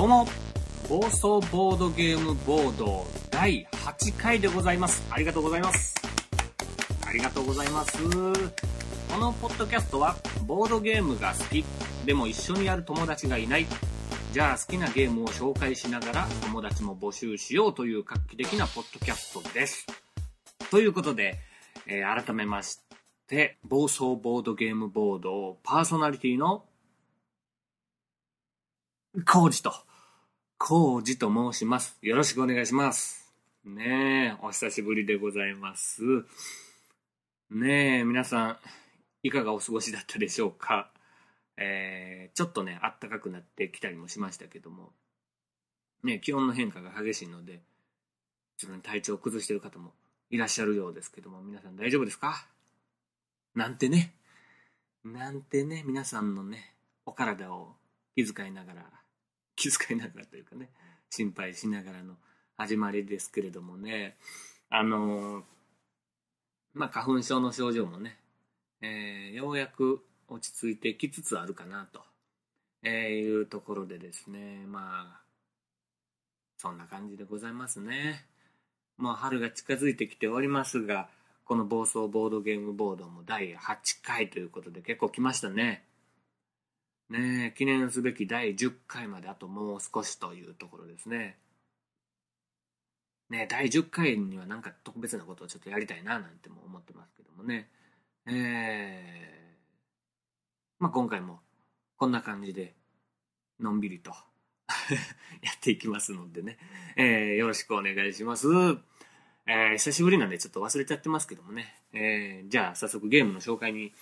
どうも、暴走ボードゲームボード第8回でございます。ありがとうございます。ありがとうございます。このポッドキャストは、ボードゲームが好き、でも一緒にやる友達がいない。じゃあ好きなゲームを紹介しながら友達も募集しようという画期的なポッドキャストです。ということで、改めまして、暴走ボードゲームボードパーソナリティのコウジと申します。よろしくお願いします。ねえ、お久しぶりでございます。ねえ、皆さん、いかがお過ごしだったでしょうか。ちょっとね、あったかくなってきたりもしましたけども、ね、気温の変化が激しいので、ちょっとね、体調を崩している方もいらっしゃるようですけども、皆さん大丈夫ですか？なんてね、皆さんのね、お体を気遣いながらというかね、心配しながらの始まりですけれどもね、花粉症の症状もね、ようやく落ち着いてきつつあるかなと、いうところでですね、そんな感じでございますね。もう春が近づいてきておりますが、この暴走ボードゲームボードも第8回ということで結構来ましたね。ねえ、記念すべき第10回まであともう少しというところですね。ねえ、第10回にはなんか特別なことをちょっとやりたいななんても思ってますけどもね。今回もこんな感じでのんびりとやっていきますのでね、よろしくお願いします。久しぶりなんでちょっと忘れちゃってますけどもね、じゃあ早速ゲームの紹介に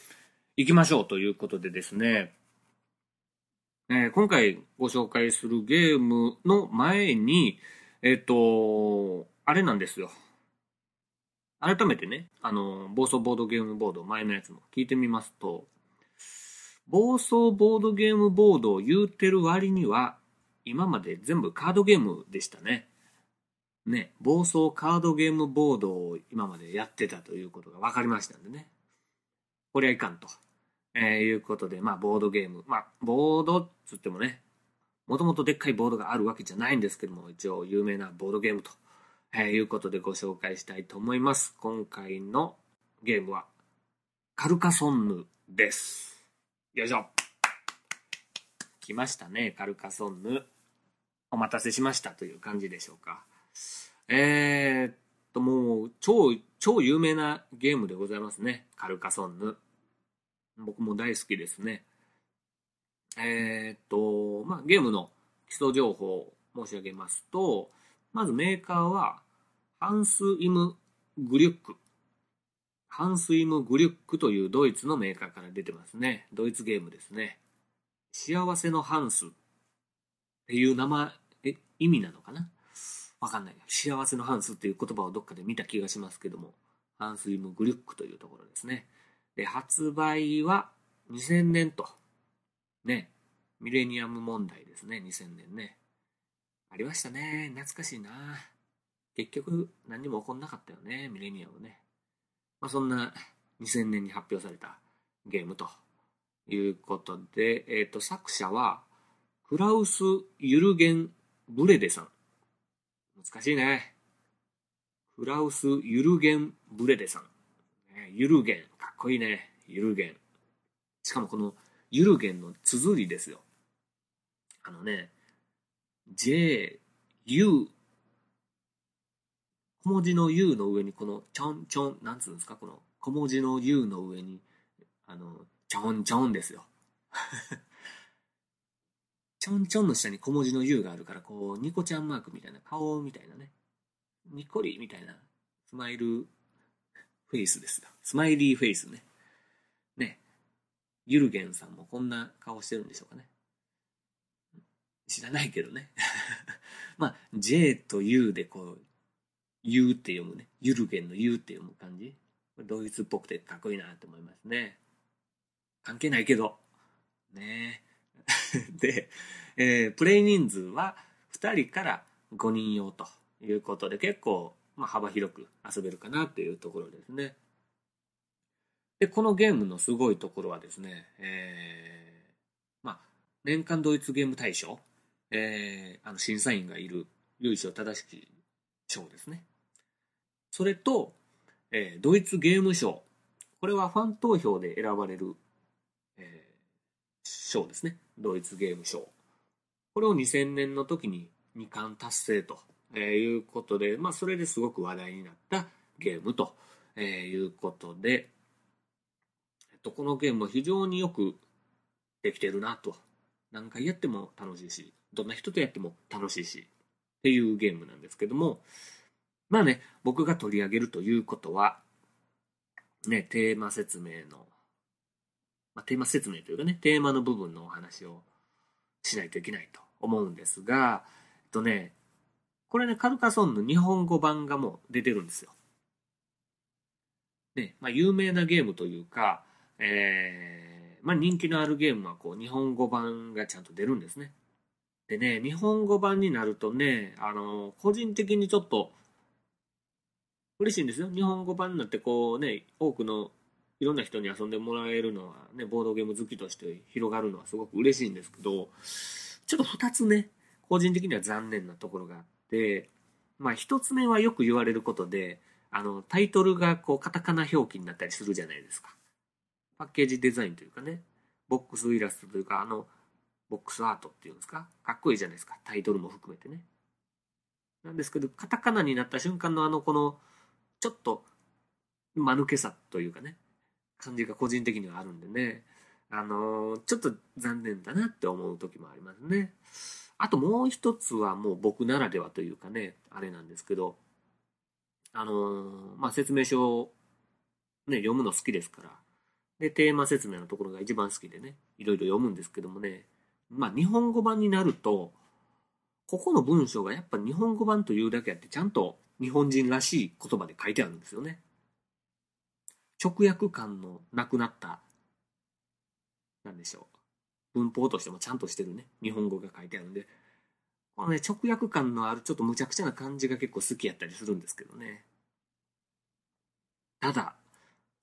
行きましょうということでですね、今回ご紹介するゲームの前に、あれなんですよ。改めてね、暴走ボードゲームボード、前のやつも聞いてみますと、暴走ボードゲームボードを言うてる割には、今まで全部カードゲームでしたね。ね、暴走カードゲームボードを今までやってたということが分かりましたんでね。こりゃいかんと。いうことで、ボードゲーム。ボードっつってもね、もともとでっかいボードがあるわけじゃないんですけども、一応有名なボードゲームと、いうことでご紹介したいと思います。今回のゲームは、カルカソンヌです。よいしょ。来ましたね、カルカソンヌ。お待たせしましたという感じでしょうか。もう、超有名なゲームでございますね、カルカソンヌ。僕も大好きですね。ゲームの基礎情報を申し上げますと、まずメーカーは、ハンス・イム・グリュックというドイツのメーカーから出てますね。ドイツゲームですね。幸せのハンスっていう名前、意味なのかな？わかんない。幸せのハンスっていう言葉をどっかで見た気がしますけども、ハンス・イム・グリュックというところですね。で、発売は2000年と。ね。ミレニアム問題ですね、2000年ね。ありましたね。懐かしいな。結局、何にも起こんなかったよね、ミレニアムね。そんな2000年に発表されたゲームということで、作者は、クラウス・ユルゲン・ブレデさん。難しいね。クラウス・ユルゲン・ブレデさん。ユルゲン、かっこいいね。ユルゲン。しかもこのユルゲンの綴りですよ。J、U、小文字の U の上にこのちょんちょん、なんつうんですか、この小文字の U の上に、ちょんちょんですよ。ちょんちょんの下に小文字の U があるから、こう、ニコちゃんマークみたいな、顔みたいなね、ニコリみたいな、スマイル、フェイスですよ。スマイリーフェイスね。ね。ユルゲンさんもこんな顔してるんでしょうかね。知らないけどね。J と U でこう、U って読むね。ユルゲンの U って読む感じ。これドイツっぽくてかっこいいなって思いますね。関係ないけど。ねで、プレイ人数は2人から5人用ということで、結構、幅広く遊べるかなっていうところですね。で、このゲームのすごいところはですね、年間ドイツゲーム大賞審査員がいる由緒正しき賞ですね。それと、ドイツゲーム賞、これはファン投票で選ばれる、賞ですね。ドイツゲーム賞、これを2000年の時に2冠達成ということで、それですごく話題になったゲームということで、このゲームも非常によくできてるなと、何回やっても楽しいし、どんな人とやっても楽しいしっていうゲームなんですけども、僕が取り上げるということはね、テーマの部分のお話をしないといけないと思うんですが、これね、カルカソンの日本語版がもう出てるんですよ。有名なゲームというか、人気のあるゲームはこう日本語版がちゃんと出るんですね。でね、日本語版になるとね、個人的にちょっと嬉しいんですよ。日本語版になってこうね、多くのいろんな人に遊んでもらえるのはね、ボードゲーム好きとして広がるのはすごく嬉しいんですけど、ちょっと2つね、個人的には残念なところがあって、1つ目はよく言われることで、タイトルがこうカタカナ表記になったりするじゃないですか。パッケージデザインというかね、ボックスイラストというか、ボックスアートっていうんですか、かっこいいじゃないですか、タイトルも含めてね。なんですけど、カタカナになった瞬間のこのちょっと間抜けさというかね、感じが個人的にはあるんでね、ちょっと残念だなって思う時もありますね。あともう一つはもう僕ならではというかね、あれなんですけど、説明書を、読むの好きですから、でテーマ説明のところが一番好きでね、いろいろ読むんですけどもね、日本語版になるとここの文章がやっぱ日本語版というだけあって、ちゃんと日本人らしい言葉で書いてあるんですよね。直訳感のなくなった、文法としてもちゃんとしてるね、日本語が書いてあるんで、このね、直訳感のあるちょっとむちゃくちゃな感じが結構好きやったりするんですけどね。ただ、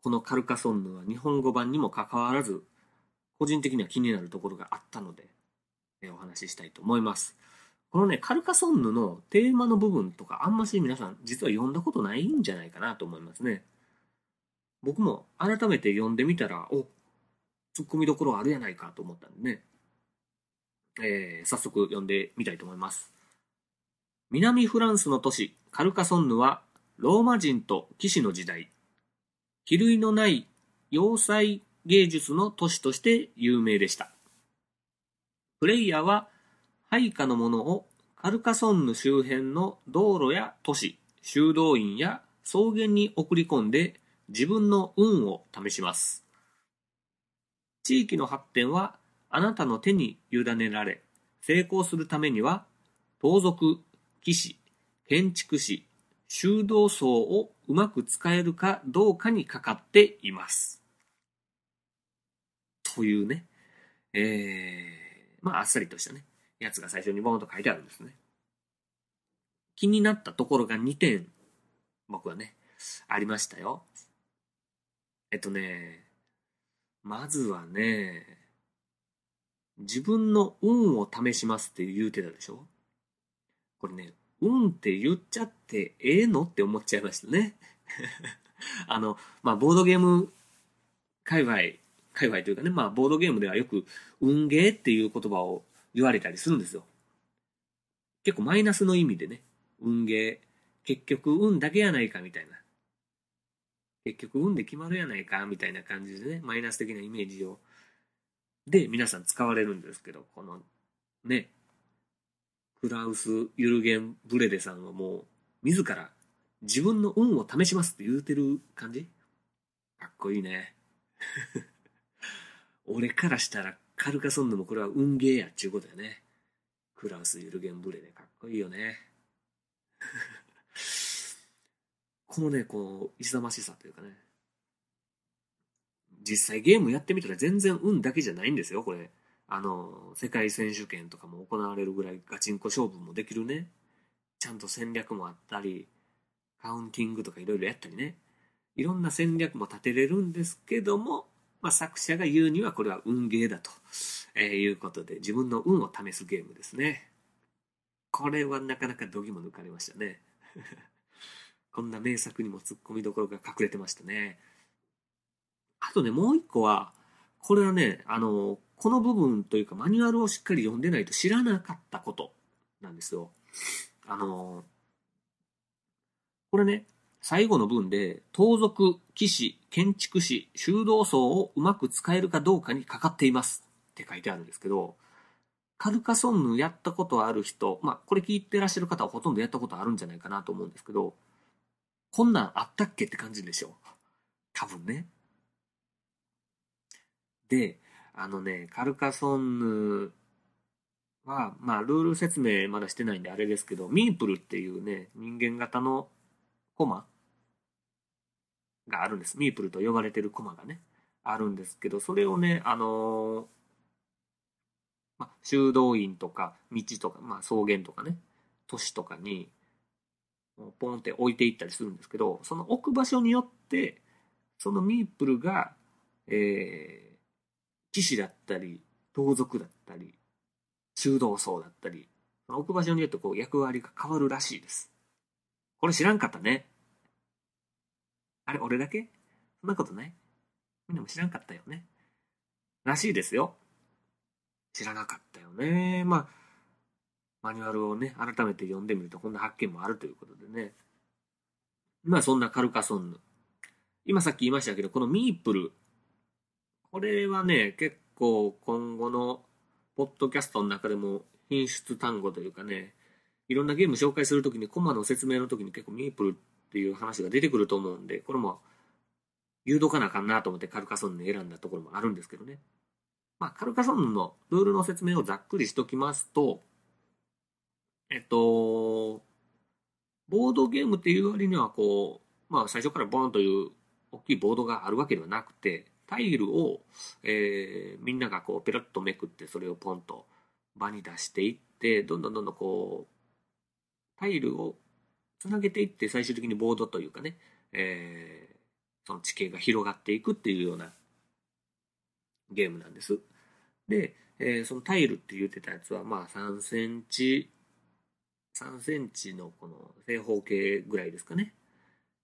このカルカソンヌは日本語版にもかかわらず、個人的には気になるところがあったので、お話ししたいと思います。このね、カルカソンヌのテーマの部分とか、あんまし皆さん実は読んだことないんじゃないかなと思いますね。僕も改めて読んでみたら、ツッコミどころあるやないかと思ったんでね、早速読んでみたいと思います。南フランスの都市カルカソンヌは、ローマ人と騎士の時代、比類のない要塞芸術の都市として有名でした。プレイヤーは、配下のものをカルカソンヌ周辺の道路や都市、修道院や草原に送り込んで自分の運を試します。地域の発展はあなたの手に委ねられ、成功するためには盗賊、騎士、建築士、修道僧をうまく使えるかどうかにかかっています。というね、あっさりとしたね。やつが最初にボーンと書いてあるんですね。気になったところが2点、僕はね、ありましたよ。まずはね、自分の運を試しますって言うてたでしょ。これね、運って言っちゃってええのって思っちゃいましたね。ボードゲーム界隈というかね、ボードゲームではよく運ゲーっていう言葉を言われたりするんですよ。結構マイナスの意味でね、運ゲー、結局運だけやないかみたいな、結局運で決まるやないかみたいな感じでね、マイナス的なイメージをで皆さん使われるんですけど、このね、クラウス・ユルゲン・ブレデさんはもう自ら自分の運を試しますって言うてる感じ、かっこいいね。俺からしたらカルカソンヌもこれは運ゲーやっちゅうことやね。クラウス・ユルゲン・ブレでかっこいいよね。このね、こう勇ましさというかね、実際ゲームやってみたら全然運だけじゃないんですよ、これ。世界選手権とかも行われるぐらいガチンコ勝負もできるね。ちゃんと戦略もあったり、カウンティングとかいろいろやったりね、いろんな戦略も立てれるんですけども、作者が言うにはこれは運ゲーだということで、自分の運を試すゲームですね。これはなかなか度肝抜かれましたね。こんな名作にもツッコミどころが隠れてましたね。あとね、もう一個は、これはね、この部分というかマニュアルをしっかり読んでないと知らなかったことなんですよ。これね、最後の文で、盗賊、騎士、建築士、修道僧をうまく使えるかどうかにかかっていますって書いてあるんですけど、カルカソンヌやったことある人、これ聞いてらっしゃる方はほとんどやったことあるんじゃないかなと思うんですけど、こんなんあったっけって感じでしょ。多分ね。で、カルカソンヌは、ルール説明まだしてないんであれですけど、ミープルっていうね、人間型のコマがあるんです。ミープルと呼ばれてるコマがね、あるんですけど、それをね、修道院とか道とか、草原とかね、都市とかにポンって置いていったりするんですけど、その置く場所によってそのミープルが、騎士だったり盗賊だったり修道僧だったり、置く場所によってこう役割が変わるらしいです。これ知らんかったね。あれ、俺だけ？そんなことない？みんなも知らんかったよね。らしいですよ。知らなかったよね。マニュアルをね、改めて読んでみるとこんな発見もあるということでね。そんなカルカソンヌ。今さっき言いましたけど、このミープル。これはね、結構今後のポッドキャストの中でも品質単語というかね、いろんなゲーム紹介するときにコマの説明のときに結構ミープルっていう話が出てくると思うんで、これも誘導かなあかんなと思ってカルカソンヌ選んだところもあるんですけどね。カルカソンヌのルールの説明をざっくりしときますと、ボードゲームっていう割にはこう、最初からボーンという大きいボードがあるわけではなくて、タイルを、みんながこうペロッとめくってそれをポンと場に出していって、どんどんこうタイルをつなげていって最終的にボードというかね、その地形が広がっていくっていうようなゲームなんです。で、そのタイルって言ってたやつは、3センチのこの正方形ぐらいですかね。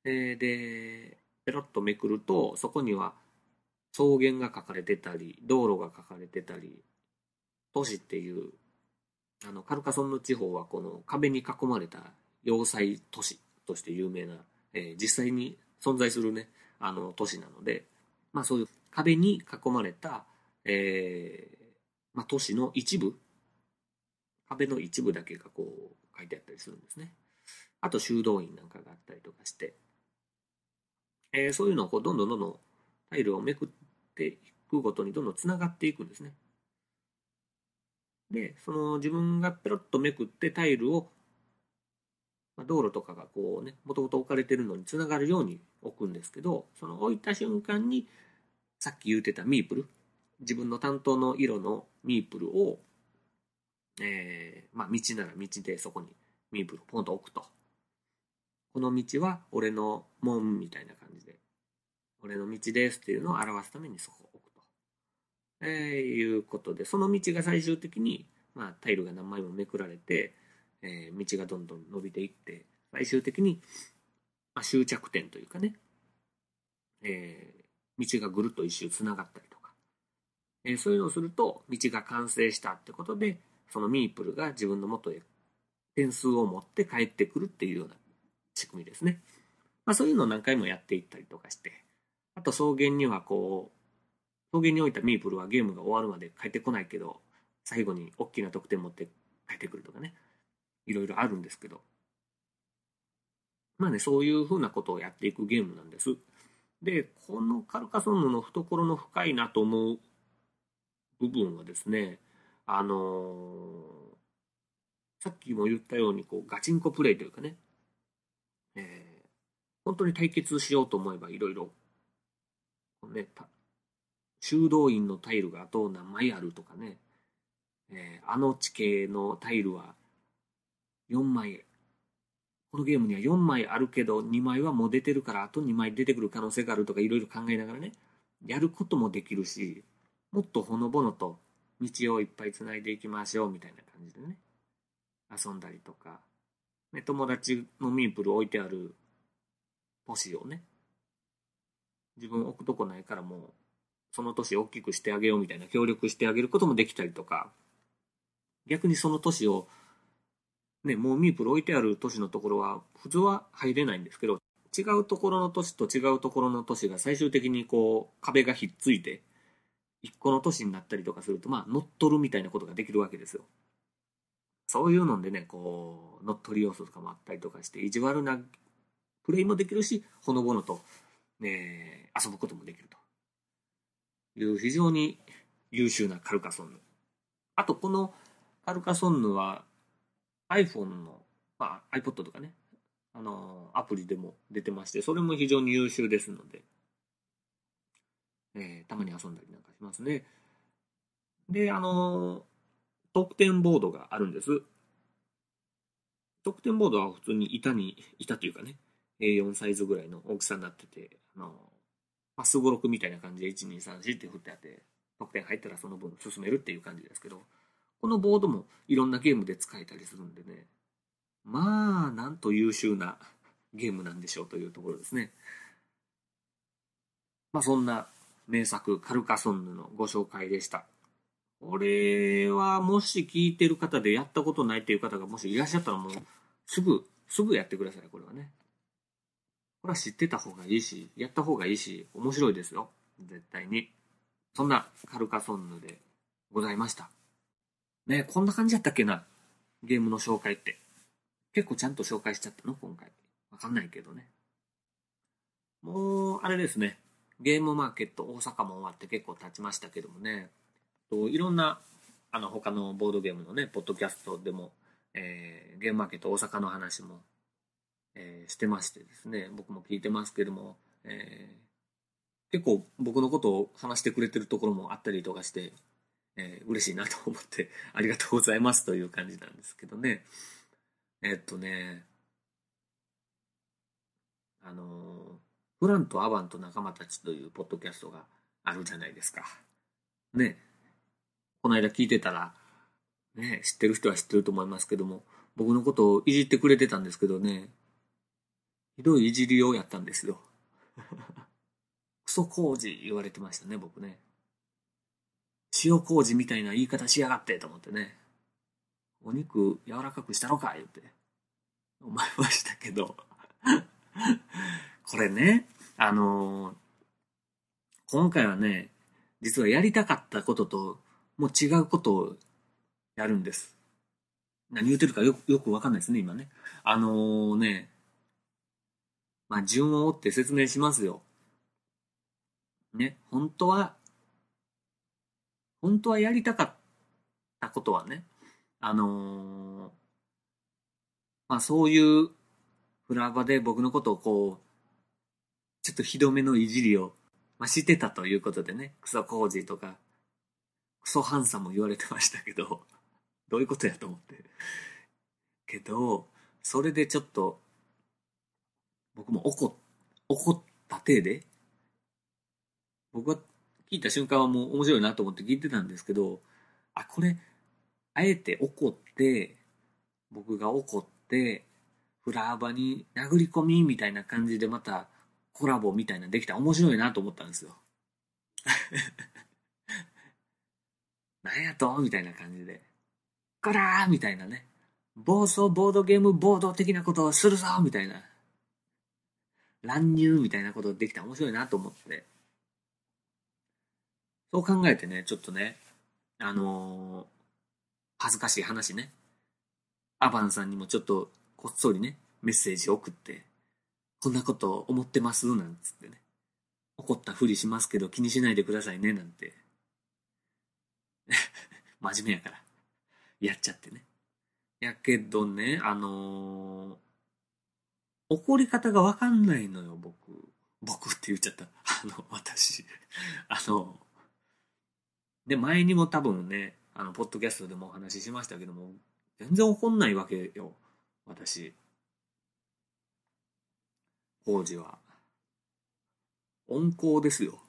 で、ペロッとめくると、そこには草原が書かれてたり、道路が書かれてたり、都市っていう、カルカソンヌ地方はこの壁に囲まれた要塞都市として有名な、実際に存在するね、都市なので、そういう壁に囲まれた、都市の一部、壁の一部だけがこう書いてあったりするんですね。あと修道院なんかがあったりとかして、そういうのをこうどんどんタイルをめくっていくごとにどんどんつながっていくんですね。で、その自分がペロッとめくってタイルを、道路とかがこうね、もともと置かれてるのにつながるように置くんですけど、その置いた瞬間にさっき言ってたミープル、自分の担当の色のミープルを、道なら道でそこにミープルをポンと置くと。この道は俺の門みたいな感じで、俺の道ですっていうのを表すためにそこを置くと。いうことで、その道が最終的に、タイルが何枚もめくられて、道がどんどん伸びていって、最終的に、終着点というかね、道がぐるっと一周つながったりとか、そういうのをすると道が完成したってことで、そのミープルが自分の元へ点数を持って帰ってくるっていうような仕組みですね。そういうのを何回もやっていったりとかして、あと草原に置いたミープルはゲームが終わるまで帰ってこないけど、最後に大きな得点持って帰ってくるとかね、いろいろあるんですけど、そういうふうなことをやっていくゲームなんです。で、このカルカソンヌの懐の深いなと思う部分はですね、さっきも言ったようにこうガチンコプレイというかね、本当に対決しようと思えばいろいろ、修道院のタイルがあと何枚あるとかね、あの地形のタイルは4枚、このゲームには4枚あるけど2枚はもう出てるから、あと2枚出てくる可能性があるとか、いろいろ考えながらね、やることもできるし、もっとほのぼのと道をいっぱいつないでいきましょうみたいな感じでね、遊んだりとか、ね、友達のミープル置いてあるポシをね、自分置くとこないからもうその年大きくしてあげようみたいな協力してあげることもできたりとか、逆にその年をね、もうミープル置いてある年のところは普通は入れないんですけど、違うところの年と違うところの年が最終的にこう壁がひっついて一個の年になったりとかすると、まあ乗っ取るみたいなことができるわけですよ。そういうのでね、こう乗っ取り要素とかもあったりとかして、意地悪なプレイもできるし、ほのぼのと、ね、遊ぶこともできるという非常に優秀なカルカソンヌ。あとこのカルカソンヌは iPhone の、まあ、iPod とかね、アプリでも出てまして、それも非常に優秀ですので、たまに遊んだりなんかしますね。で、得点ボードがあるんです。得点ボードは普通に板というかね、A4 サイズぐらいの大きさになってて、すごろくみたいな感じで 1,2,3,4 って振ってあって、得点入ったらその分進めるっていう感じですけど、このボードもいろんなゲームで使えたりするんでね、まあ、なんと優秀なゲームなんでしょうというところですね。まあ、そんな名作カルカソンヌのご紹介でした。これはもし聞いてる方でやったことないっていう方がもしいらっしゃったらもうすぐやってください。これはね。これは知ってた方がいいし、やった方がいいし、面白いですよ。絶対に。そんなカルカソンヌでございました。ね、こんな感じだったっけな。ゲームの紹介って。結構ちゃんと紹介しちゃったの今回。わかんないけどね。もう、あれですね。ゲームマーケット大阪も終わって結構経ちましたけどもね。いろんな他のボードゲームのねポッドキャストでも、ゲームマーケット大阪の話も、してましてですね、僕も聞いてますけども、結構僕のことを話してくれてるところもあったりとかして、嬉しいなと思ってありがとうございますという感じなんですけどね。フランとアバンと仲間たちというポッドキャストがあるじゃないですかね。この間聞いてたら、ね、知ってる人は知ってると思いますけども、僕のことをいじってくれてたんですけどね、ひどいいじりようやったんですよ。クソ工事言われてましたね、僕ね。塩工事みたいな言い方しやがってと思ってね、お肉柔らかくしたのか言って思いましたけど。これね、今回はね、実はやりたかったことともう違うことをやるんです。何言ってるかよくわかんないですね、今ね。まあ、順を追って説明しますよ。ね、本当はやりたかったことはね、まあ、そういうフラバで僕のことをこう、ちょっとひどめのいじりを、まあ、してたということでね、クソ工事とか、クソハンサム言われてましたけど、どういうことやと思って。けど、それでちょっと、僕も怒った体で、僕は聞いた瞬間はもう面白いなと思って聞いてたんですけど、あ、これ、あえて怒って、僕が怒って、フラーバに殴り込みみたいな感じでまたコラボみたいなできたら面白いなと思ったんですよ。なんやとみたいな感じで、こらーみたいなね、暴走ボードゲームボード的なことをするぞみたいな、乱入みたいなことできたら面白いなと思って、そう考えてね、ちょっとね、恥ずかしい話ね、アバンさんにもちょっとこっそりね、メッセージを送って、こんなこと思ってますなんつってね、怒ったふりしますけど気にしないでくださいねなんて。真面目やからやっちゃってね。やけどね、怒り方が分かんないのよ、僕って言っちゃった。私で、前にも多分ね、ポッドキャストでもお話ししましたけども、全然怒んないわけよ、私。工事は温厚ですよ。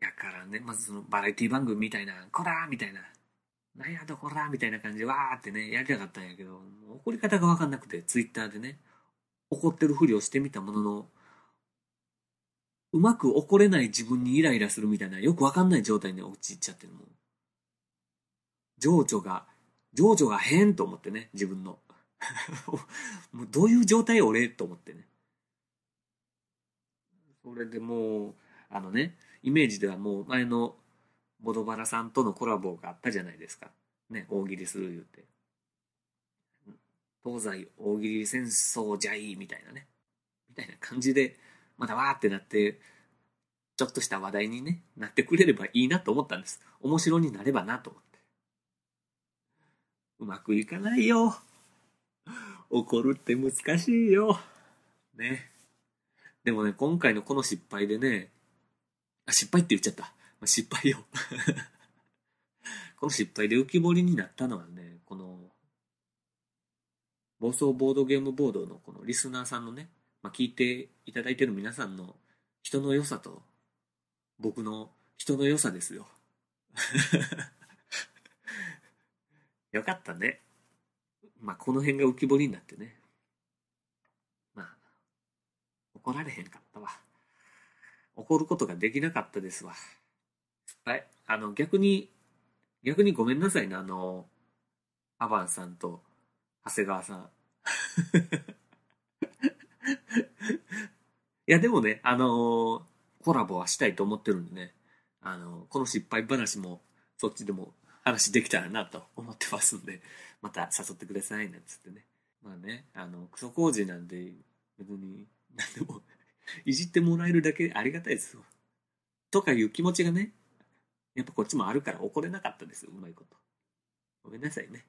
だからね、まずそのバラエティ番組みたいな、こらーみたいな、なんやだこらみたいな感じでわーってねやりたかったんやけど、怒り方が分かんなくてツイッターでね怒ってるふりをしてみたものの、うまく怒れない自分にイライラするみたいなよく分かんない状態に陥っちゃってるの。情緒が変と思ってね、自分のもうどういう状態俺と思ってね。それでもうあのね、イメージではもう前のボドバラさんとのコラボがあったじゃないですかね、大喜利する言うて東西大喜利戦争じゃいみたいなね、みたいな感じでまたわーってなってちょっとした話題にねなってくれればいいなと思ったんです。面白になればなと思って。うまくいかないよ、怒るって難しいよね。でもね、今回のこの失敗でね、あ、失敗って言っちゃった、まあ、失敗よこの失敗で浮き彫りになったのはね、この暴走ボードゲームボードのこのリスナーさんのね、まあ、聞いていただいてる皆さんの人の良さと僕の人の良さですよよかったね。まあこの辺が浮き彫りになってね、まあ怒られへんかったわ、怒ることができなかったですわ。はい、逆にごめんなさいね、アバンさんと長谷川さんいやでもね、コラボはしたいと思ってるんでね、この失敗話もそっちでも話できたらなと思ってますんで、また誘ってくださいなんつってね。まあね、クソ工事なんで別に何でもいじってもらえるだけありがたいですよとかいう気持ちがね、やっぱこっちもあるから怒れなかったですよ、うまいこと。ごめんなさいね。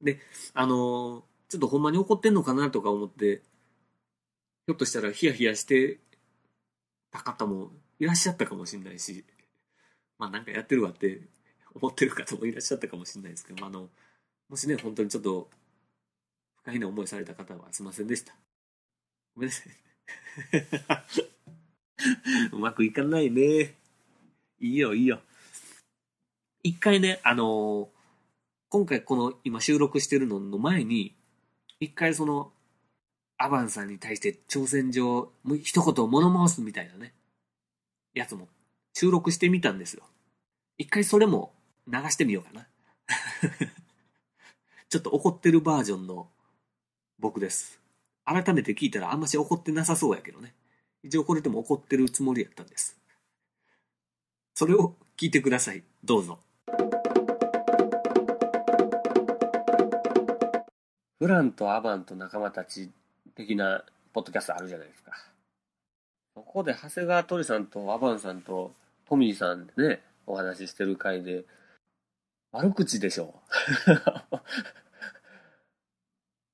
でちょっとほんまに怒ってんのかなとか思って、ひょっとしたらヒヤヒヤしてた方もいらっしゃったかもしれないし、まあなんかやってるわって思ってる方もいらっしゃったかもしれないですけど、もしね本当にちょっと不快な思いされた方はすいませんでした、ごめんなさいうまくいかないね。いいよいいよ。一回ね今回この今収録してるのの前に一回そのアバンさんに対して挑戦状一言物申すみたいなねやつも収録してみたんですよ。一回それも流してみようかなちょっと怒ってるバージョンの僕です。改めて聞いたらあんまし怒ってなさそうやけどね、一応これでも怒ってるつもりやったんです。それを聞いてください、どうぞ。フランとアバンと仲間たち的なポッドキャストあるじゃないですか。ここで長谷川鳥さんとアバンさんとトミーさんでねお話ししてる回で悪口でしょ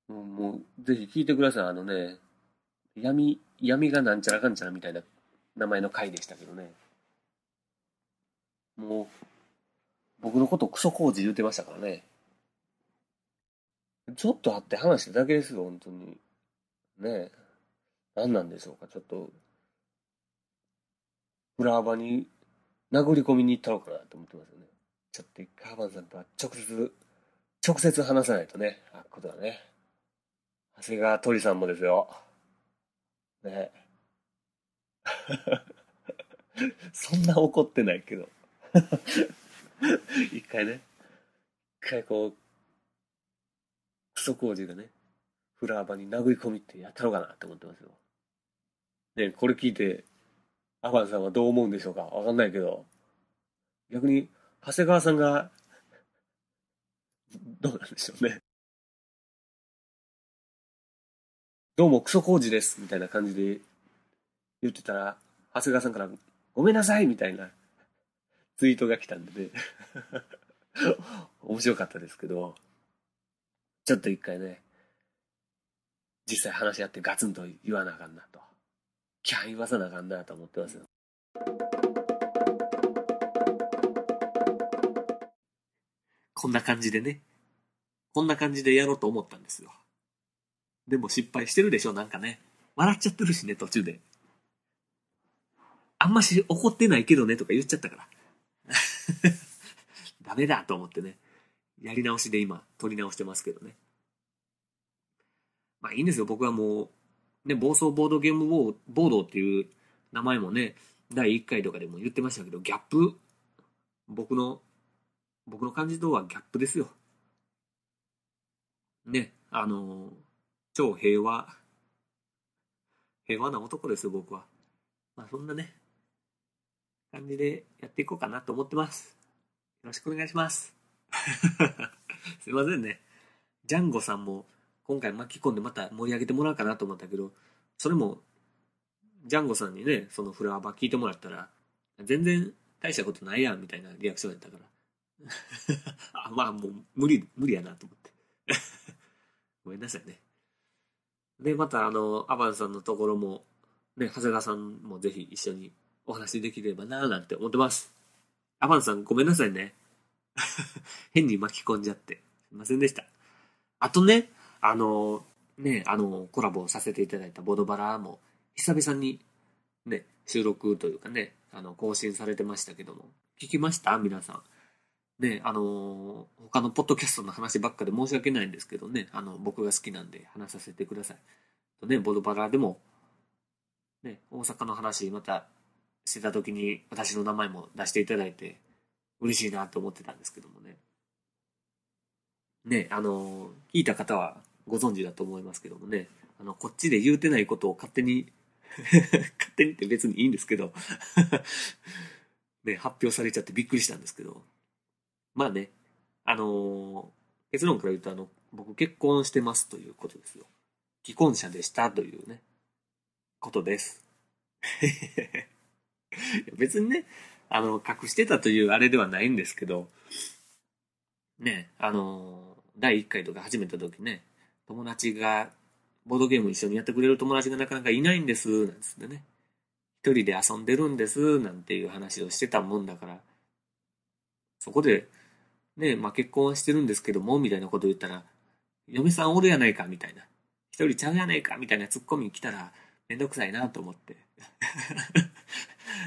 もうぜひ聞いてください。闇がなんちゃらかんちゃらみたいな名前の回でしたけどね、もう僕のことクソ工事言うてましたからね。ちょっと会って話しただけですよ本当にね。何なんでしょうか。ちょっとフラワーに殴り込みに行ったのかなと思ってますよね。ちょっと一回アバンさんとは直接話さないとね、あっことだね。長谷川鳥さんもですよねそんな怒ってないけど一回こうクソ工事がねフラーバに殴り込みってやったのかなって思ってますよね。これ聞いてアバンさんはどう思うんでしょうか。わかんないけど、逆に長谷川さんがどうなんでしょうね。どうもクソ工事ですみたいな感じで言ってたら、長谷川さんからごめんなさいみたいなツイートが来たんでね面白かったですけど、ちょっと一回ね実際話し合ってガツンと言わなあかんなと、キャン言わさなあかんなと思ってますよ。こんな感じでね、こんな感じでやろうと思ったんですよ。でも失敗してるでしょ。なんかね笑っちゃってるしね、途中であんまし怒ってないけどねとか言っちゃったからダメだと思ってね、やり直しで今撮り直してますけどね。まあいいんですよ。僕はもうね、暴走ボードゲームボードっていう名前もね、第1回とかでも言ってましたけど、ギャップ、僕の感じとはギャップですよね。超平和な男ですよ、僕は。まあそんなね感じでやっていこうかなと思ってます。よろしくお願いしますすいませんね。ジャンゴさんも今回巻き込んでまた盛り上げてもらおうかなと思ったけど、それもジャンゴさんにね、そのフラワー聞いてもらったら全然大したことないやんみたいなリアクションやったからあ、まあもう無理やなと思ってごめんなさいね。でまたアバンさんのところもね、長谷川さんもぜひ一緒にお話できればなーなんて思ってます。アバンさんごめんなさいね変に巻き込んじゃってすいませんでした。あとね、コラボさせていただいたボドバラも久々にね、収録というかね、更新されてましたけども、聞きました皆さんね。他のポッドキャストの話ばっかで申し訳ないんですけどね、僕が好きなんで話させてくださいとね。ボドバラでもね、大阪の話またしてた時に私の名前も出していただいて嬉しいなと思ってたんですけどもね。ね、聞いた方はご存知だと思いますけどもね、こっちで言うてないことを勝手に勝手にって別にいいんですけどね、発表されちゃってびっくりしたんですけど、まあね、結論から言うと僕結婚してますということですよ。既婚者でしたというねことです別にね、隠してたというあれではないんですけどね、第1回とか始めた時ね、友達がボードゲーム一緒にやってくれる友達がなかなかいないんですなんつってね、一人で遊んでるんですなんていう話をしてたもんだから、そこでね、まあ、結婚はしてるんですけどもみたいなこと言ったら、嫁さんおるやないかみたいな、一人ちゃうやないかみたいなツッコミ来たらめんどくさいなと思って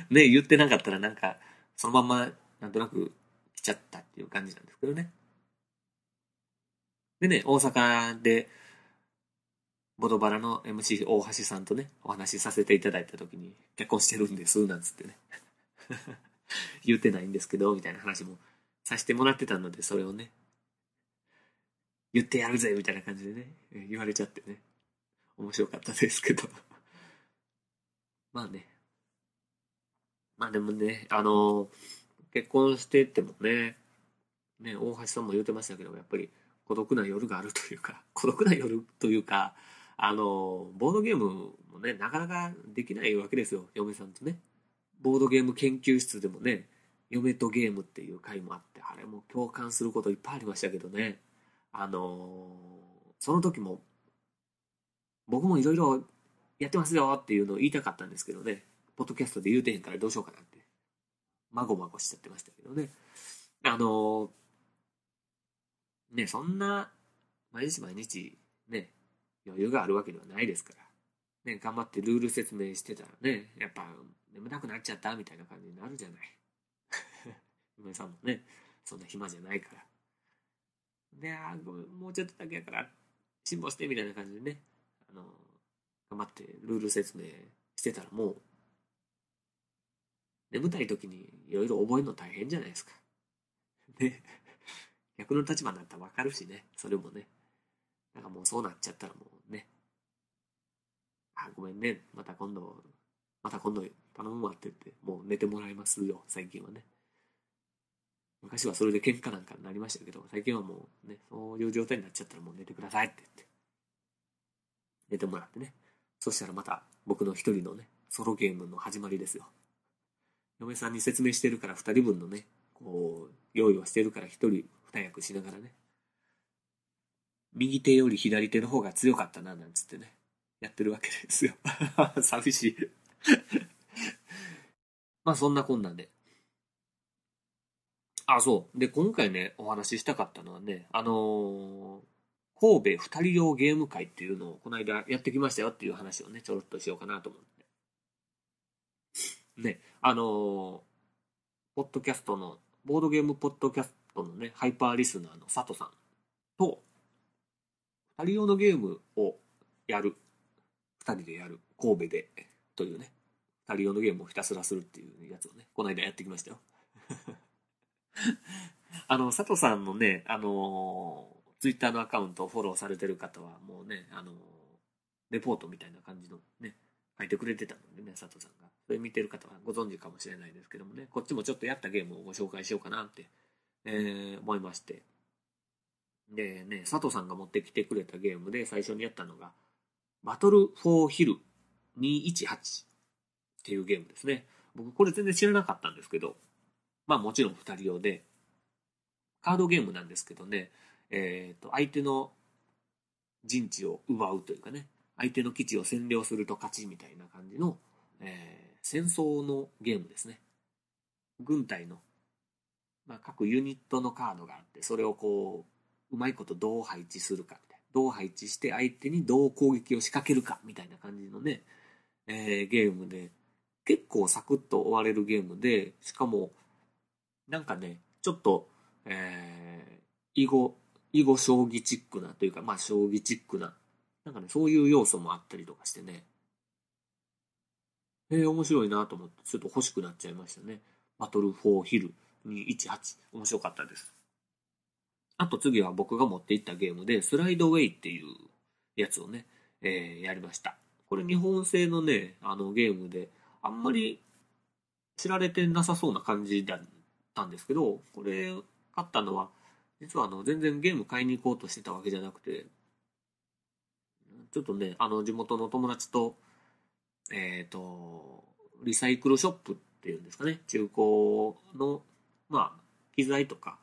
ね、言ってなかったらなんかそのまんまなんとなく来ちゃったっていう感じなんですけどね。でね、大阪でボドバラの MC 大橋さんとね、お話しさせていただいた時に結婚してるんですなんつってね言ってないんですけどみたいな話もさせてもらってたので、それをね言ってやるぜみたいな感じでね言われちゃってね、面白かったですけどまあね、まあでもね、結婚しててもね、大橋さんも言ってましたけど、やっぱり孤独な夜があるというか、ボードゲームもねなかなかできないわけですよ、嫁さんとね。ボードゲーム研究室でもね、嫁とゲームっていう回もあって、あれも共感することいっぱいありましたけどね。その時も僕もいろいろやってますよっていうのを言いたかったんですけどね、ポッドキャストで言うてへんからどうしようかなってまごまごしちゃってましたけどね。ね、そんな毎日ね余裕があるわけではないですからね、頑張ってルール説明してたらね、やっぱ眠たくなっちゃったみたいな感じになるじゃない嫁さんもねそんな暇じゃないから、で、あ、ごめんもうちょっとだけやから辛抱してみたいな感じでね、頑張ってルール説明してたら、もう眠たい時にいろいろ覚えるの大変じゃないですかね逆の立場になったら分かるしね、それもね、なんかもうそうなっちゃったらもうね、あ、ごめんね、また今度頼むわって言ってもう寝てもらいますよ最近はね。昔はそれで喧嘩なんかになりましたけど、最近はもうねそういう状態になっちゃったらもう寝てくださいって言って寝てもらってね、そしたらまた僕の一人のねソロゲームの始まりですよ。嫁さんに説明してるから2人分のねこう用意はしてるから、一人二役しながらね、右手より左手の方が強かったななんつってねやってるわけですよ寂しいまあそんなこんなんで、あ、そうで今回ねお話ししたかったのはね、神戸二人用ゲーム会っていうのをこの間やってきましたよっていう話をねちょろっとしようかなと思ってね、ポッドキャストのボードゲームポッドキャストのねハイパーリスナーの佐藤さんと2人用のゲームをやる、2人でやる、神戸でというね2人用のゲームをひたすらするっていうやつをねこの間やってきましたよ佐藤さんのねツイッターのアカウントをフォローされてる方はもうねレポートみたいな感じのね書いてくれてたのでね佐藤さんがそれ見てる方はご存知かもしれないですけどもね、こっちもちょっとやったゲームをご紹介しようかなって、思いまして、でね佐藤さんが持ってきてくれたゲームで最初にやったのがバトルフォーヒル218っていうゲームですね。僕これ全然知らなかったんですけど、まあもちろん2人用でカードゲームなんですけどね、相手の陣地を奪うというかね相手の基地を占領すると勝ちみたいな感じの、戦争のゲームですね。軍隊の、まあ、各ユニットのカードがあってそれをこううまいことどう配置するかみたいな、どう配置して相手にどう攻撃を仕掛けるかみたいな感じのね、ゲームで結構サクッと終われるゲームで、しかもなんかねちょっと、囲碁将棋チックなというか、まあ将棋チックななんかね、そういう要素もあったりとかしてね、面白いなと思ってちょっと欲しくなっちゃいましたね。バトルフォーヒル218面白かったです。あと次は僕が持っていったゲームでスライドウェイっていうやつをね、やりました。これ日本製のねゲームであんまり知られてなさそうな感じだったんですけど、これ買ったのは実は全然ゲーム買いに行こうとしてたわけじゃなくて、ちょっとね地元の友達とリサイクルショップっていうんですかね、中古のまあ機材とか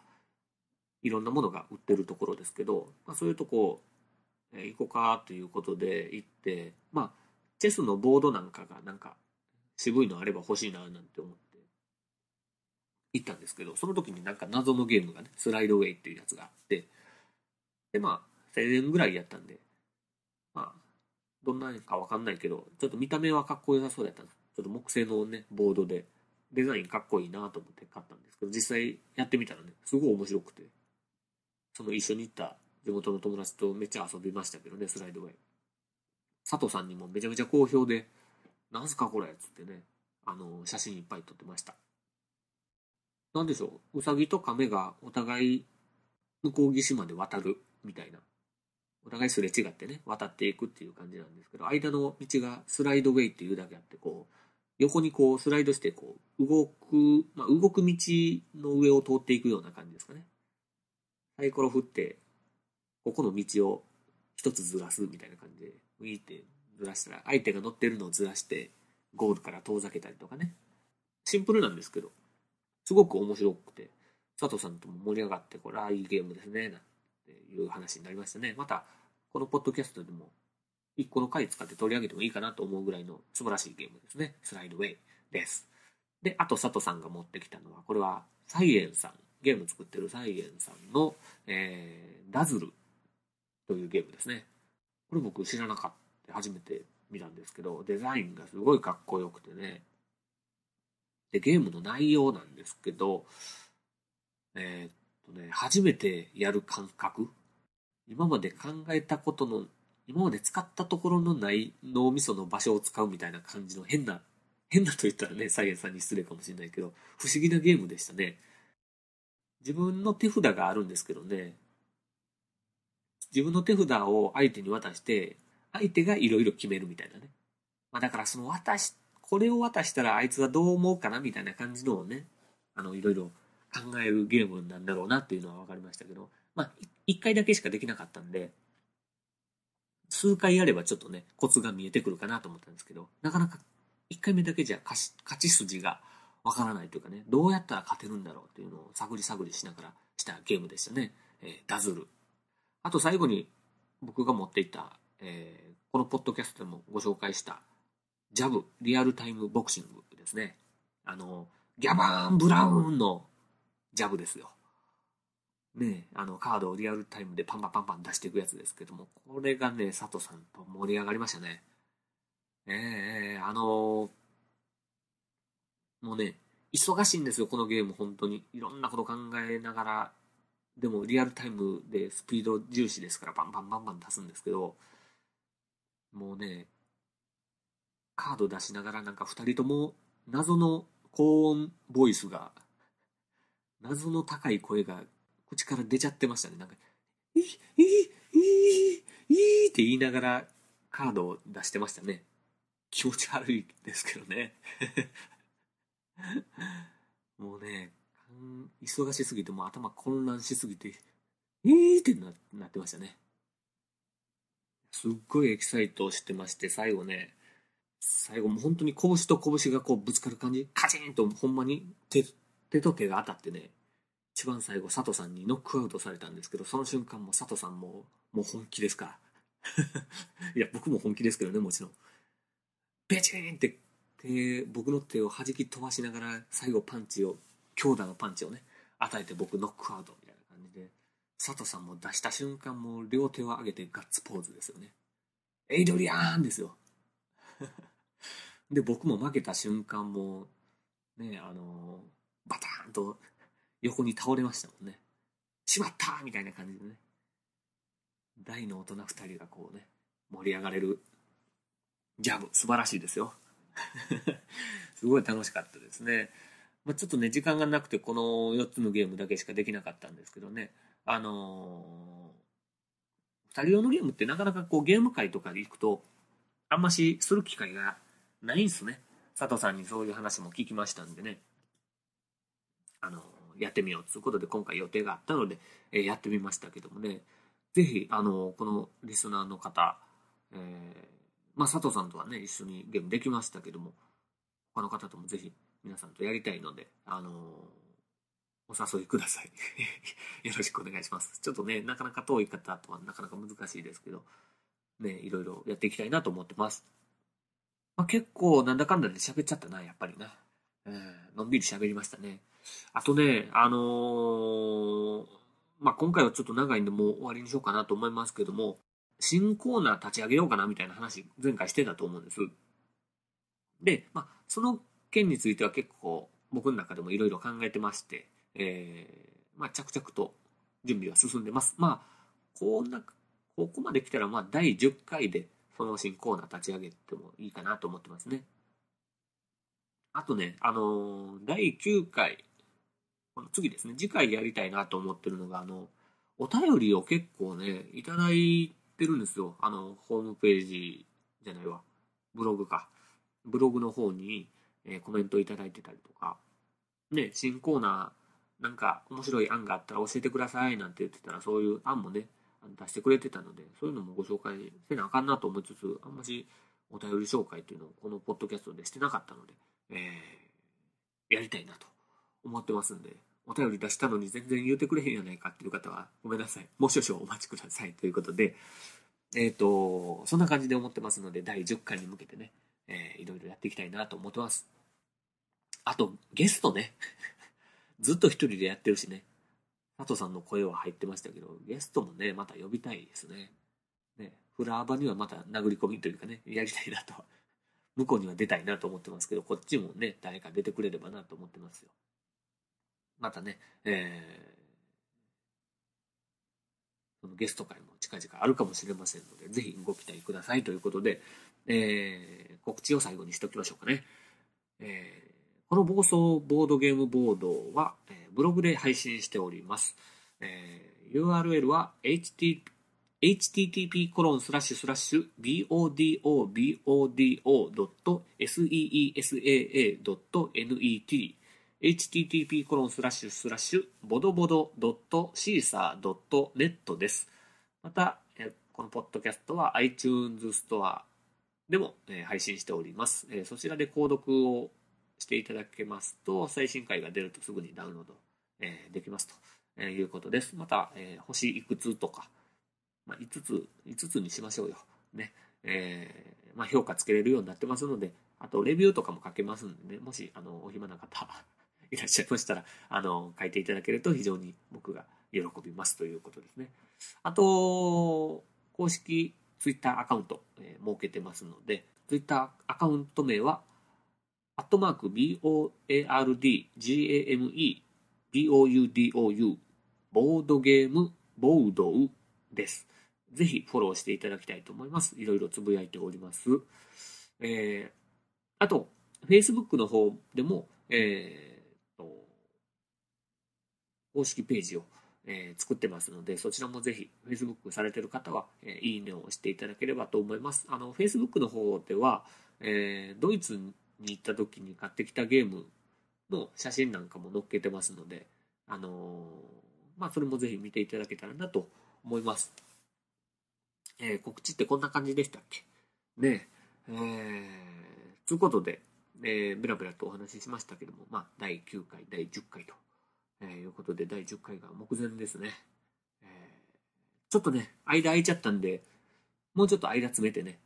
いろんなものが売ってるところですけど、まあ、そういうとこ行こうかということで行って、まあチェスのボードなんかがなんか渋いのあれば欲しいななんて思って行ったんですけど、その時になんか謎のゲームがねスライドウェイっていうやつがあって、でまあ1000円ぐらいやったんでどんなのか分かんないけどちょっと見た目はかっこよさそうだったんです。ちょっと木製のねボードでデザインかっこいいなと思って買ったんですけど、実際やってみたらねすごい面白くて、その一緒に行った地元の友達とめっちゃ遊びましたけどね。スライドウェイ佐藤さんにもめちゃめちゃ好評で、なんすかこれっつってね写真いっぱい撮ってました。なんでしょう、ウサギとカメがお互い向こう岸まで渡るみたいな、お互いすれ違ってね渡っていくっていう感じなんですけど、間の道がスライドウェイっていうだけあって、こう横にこうスライドしてこう動く道の上を通っていくような感じですかね。サイコロ振ってここの道を一つずらすみたいな感じでウィーってずらしたら相手が乗ってるのをずらしてゴールから遠ざけたりとかね、シンプルなんですけどすごく面白くて、佐藤さんとも盛り上がって、これはいいゲームですねなんていう話になりましたね。またこのポッドキャストでも1個の回使って取り上げてもいいかなと思うぐらいの素晴らしいゲームですね。スライドウェイです。であと佐藤さんが持ってきたのは、これはサイエンさん、ゲーム作ってるサイエンさんの、ダズルというゲームですね。これ僕知らなかった、初めて見たんですけど、デザインがすごいかっこよくてね、でゲームの内容なんですけど初めてやる感覚、今まで使ったところのない脳みその場所を使うみたいな感じの変なと言ったらねサイエンさんに失礼かもしれないけど、不思議なゲームでしたね。自分の手札があるんですけどね、自分の手札を相手に渡して相手がいろいろ決めるみたいなね、まあ、だからそのこれを渡したらあいつはどう思うかなみたいな感じのをねいろいろ考えるゲームなんだろうなっていうのは分かりましたけど、まあ1回だけしかできなかったんで数回やればちょっとねコツが見えてくるかなと思ったんですけど、なかなか1回目だけじゃ勝ち筋がわからないというかね、どうやったら勝てるんだろうっていうのを探りしながらしたゲームでしたね、ダズル。あと最後に僕が持っていた、このポッドキャストでもご紹介したジャブリアルタイムボクシングですね。ギャバーンブラウンのジャブですよね、カードをリアルタイムでパンパンパンパン出していくやつですけども、これがね佐藤さんと盛り上がりましたね。もうね忙しいんですよこのゲーム、本当にいろんなこと考えながらでもリアルタイムでスピード重視ですからバンバンバンバン出すんですけど、もうね、カード出しながらなんか2人とも謎の高音ボイスが、謎の高い声が口から出ちゃってましたね。なんかイーイーイーイーって言いながらカードを出してましたね。気持ち悪いですけどねもうね、忙しすぎてもう頭混乱しすぎてってなってましたね。すっごいエキサイトしてまして、最後ね、最後もう本当に拳と拳がこうぶつかる感じ、カチンとほんまに 手と手が当たってね、一番最後佐藤さんにノックアウトされたんですけど、その瞬間も佐藤さんもう本気ですからいや僕も本気ですけどね、もちろんベチーンって僕の手を弾き飛ばしながら最後パンチを、強打のパンチをね与えて、僕ノックアウトみたいな感じで、佐藤さんも出した瞬間もう両手を上げてガッツポーズですよね。エイドリアンですよで僕も負けた瞬間もね、バターンと横に倒れましたもんね。しまったみたいな感じでね、大の大人2人がこうね盛り上がれるジャブ、素晴らしいですよすごい楽しかったですね。まあ、ちょっとね時間がなくてこの4つのゲームだけしかできなかったんですけどね、2人用のゲームってなかなかこうゲーム会とかで行くとあんましする機会がないんですね。佐藤さんにそういう話も聞きましたんでね、やってみようということで今回予定があったので、やってみましたけどもね、ぜひこのリスナーの方、まあ、佐藤さんとはね一緒にゲームできましたけども、他の方ともぜひ皆さんとやりたいので、お誘いくださいよろしくお願いします。ちょっとねなかなか遠い方とはなかなか難しいですけどね、いろいろやっていきたいなと思ってます、まあ、結構なんだかんだで喋っちゃったな、やっぱりな、のんびり喋りましたね。あとね、まあ、今回はちょっと長いんでもう終わりにしようかなと思いますけども、新コーナー立ち上げようかなみたいな話前回してたと思うんです。で、まあ、その件については結構僕の中でもいろいろ考えてまして、まあ、着々と準備は進んでます。まあ、ここまで来たらまあ第10回でその新コーナー立ち上げてもいいかなと思ってますね。あとね、第9回、この次ですね、次回やりたいなと思ってるのが、お便りを結構ね、いただいてるんですよ。ホームページじゃないわ、ブログか。ブログの方に、コメントいただいてたりとか、ね、新コーナーなんか面白い案があったら教えてくださいなんて言ってたら、そういう案もね出してくれてたので、そういうのもご紹介せなあかんなと思いつつ、あんましお便り紹介っていうのをこのポッドキャストでしてなかったので、やりたいなと思ってますんで、お便り出したのに全然言うてくれへんやないかっていう方はごめんなさい、もう少々お待ちくださいということで、そんな感じで思ってますので、第10回に向けてね、いろいろやっていきたいなと思ってます。あとゲストねずっと一人でやってるしね、佐藤さんの声は入ってましたけど、ゲストもねまた呼びたいですね。ね、フラーバにはまた殴り込みというかね、やりたいなと、向こうには出たいなと思ってますけど、こっちもね誰か出てくれればなと思ってますよ。またね、そのゲスト会も近々あるかもしれませんので、ぜひご期待くださいということで、告知を最後にしておきましょうかね。この暴走ボードゲームボードは、ブログで配信しております。URL は http://bodobodo.seesaa.net http://bodobodo.seesa.net です。また、このポッドキャストは iTunes ストアでも、配信しております。そちらで購読をしていただけますと、最新回が出るとすぐにダウンロード、できますということです。また、星いくつとか、まあ、5つにしましょうよ、ね、まあ、評価つけれるようになってますので、あとレビューとかも書けますんでね、もしお暇な方いらっしゃいましたら書いていただけると非常に僕が喜びますということですね。あと公式ツイッターアカウント、設けてますので、ツイッターアカウント名は@BOARDGAME BOUDOU ボードゲームボードウです。ぜひフォローしていただきたいと思います。いろいろつぶやいております。あと、Facebook の方でも、公式ページを、作ってますので、そちらもぜひ Facebook されている方は、いいねを押していただければと思います。Facebook の方では、ドイツに行った時に買ってきたゲームの写真なんかも載っけてますので、それもぜひ見ていただけたらなと思います。告知ってこんな感じでしたっけねえ。ということで、ベラベラとお話ししましたけども、第9回、第10回と、いうことで、第10回が目前ですね。ちょっとね、間空いちゃったんで、もうちょっと間詰めてね、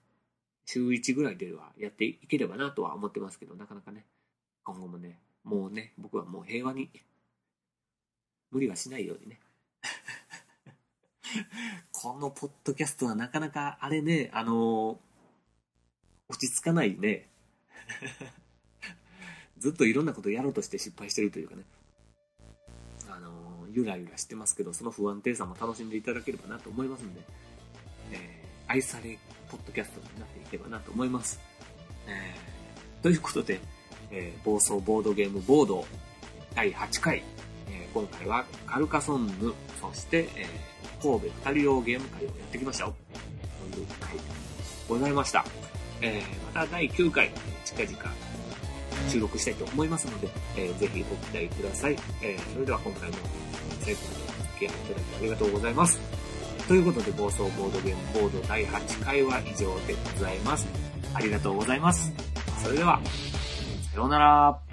週1ぐらいではやっていければなとは思ってますけど、なかなかね、今後もね、もうね、僕はもう平和に、無理はしないようにね。このポッドキャストはなかなかあれね、落ち着かないね。ずっといろんなことやろうとして失敗してるというかね、ゆらゆらしてますけど、その不安定さも楽しんでいただければなと思いますので、愛されポッドキャストになっていけばなと思います。ということで、暴走ボードゲームボード第8回、今回はカルカソンヌ、そして、神戸2人用ゲーム会をやってきましたよという回でございました。また第9回近々収録したいと思いますので、ぜひご期待ください。それでは今回も最後までお付き合いいただきありがとうございます。ということで、暴走ボードゲームボード第8回は以上でございます。ありがとうございます。それではさようなら。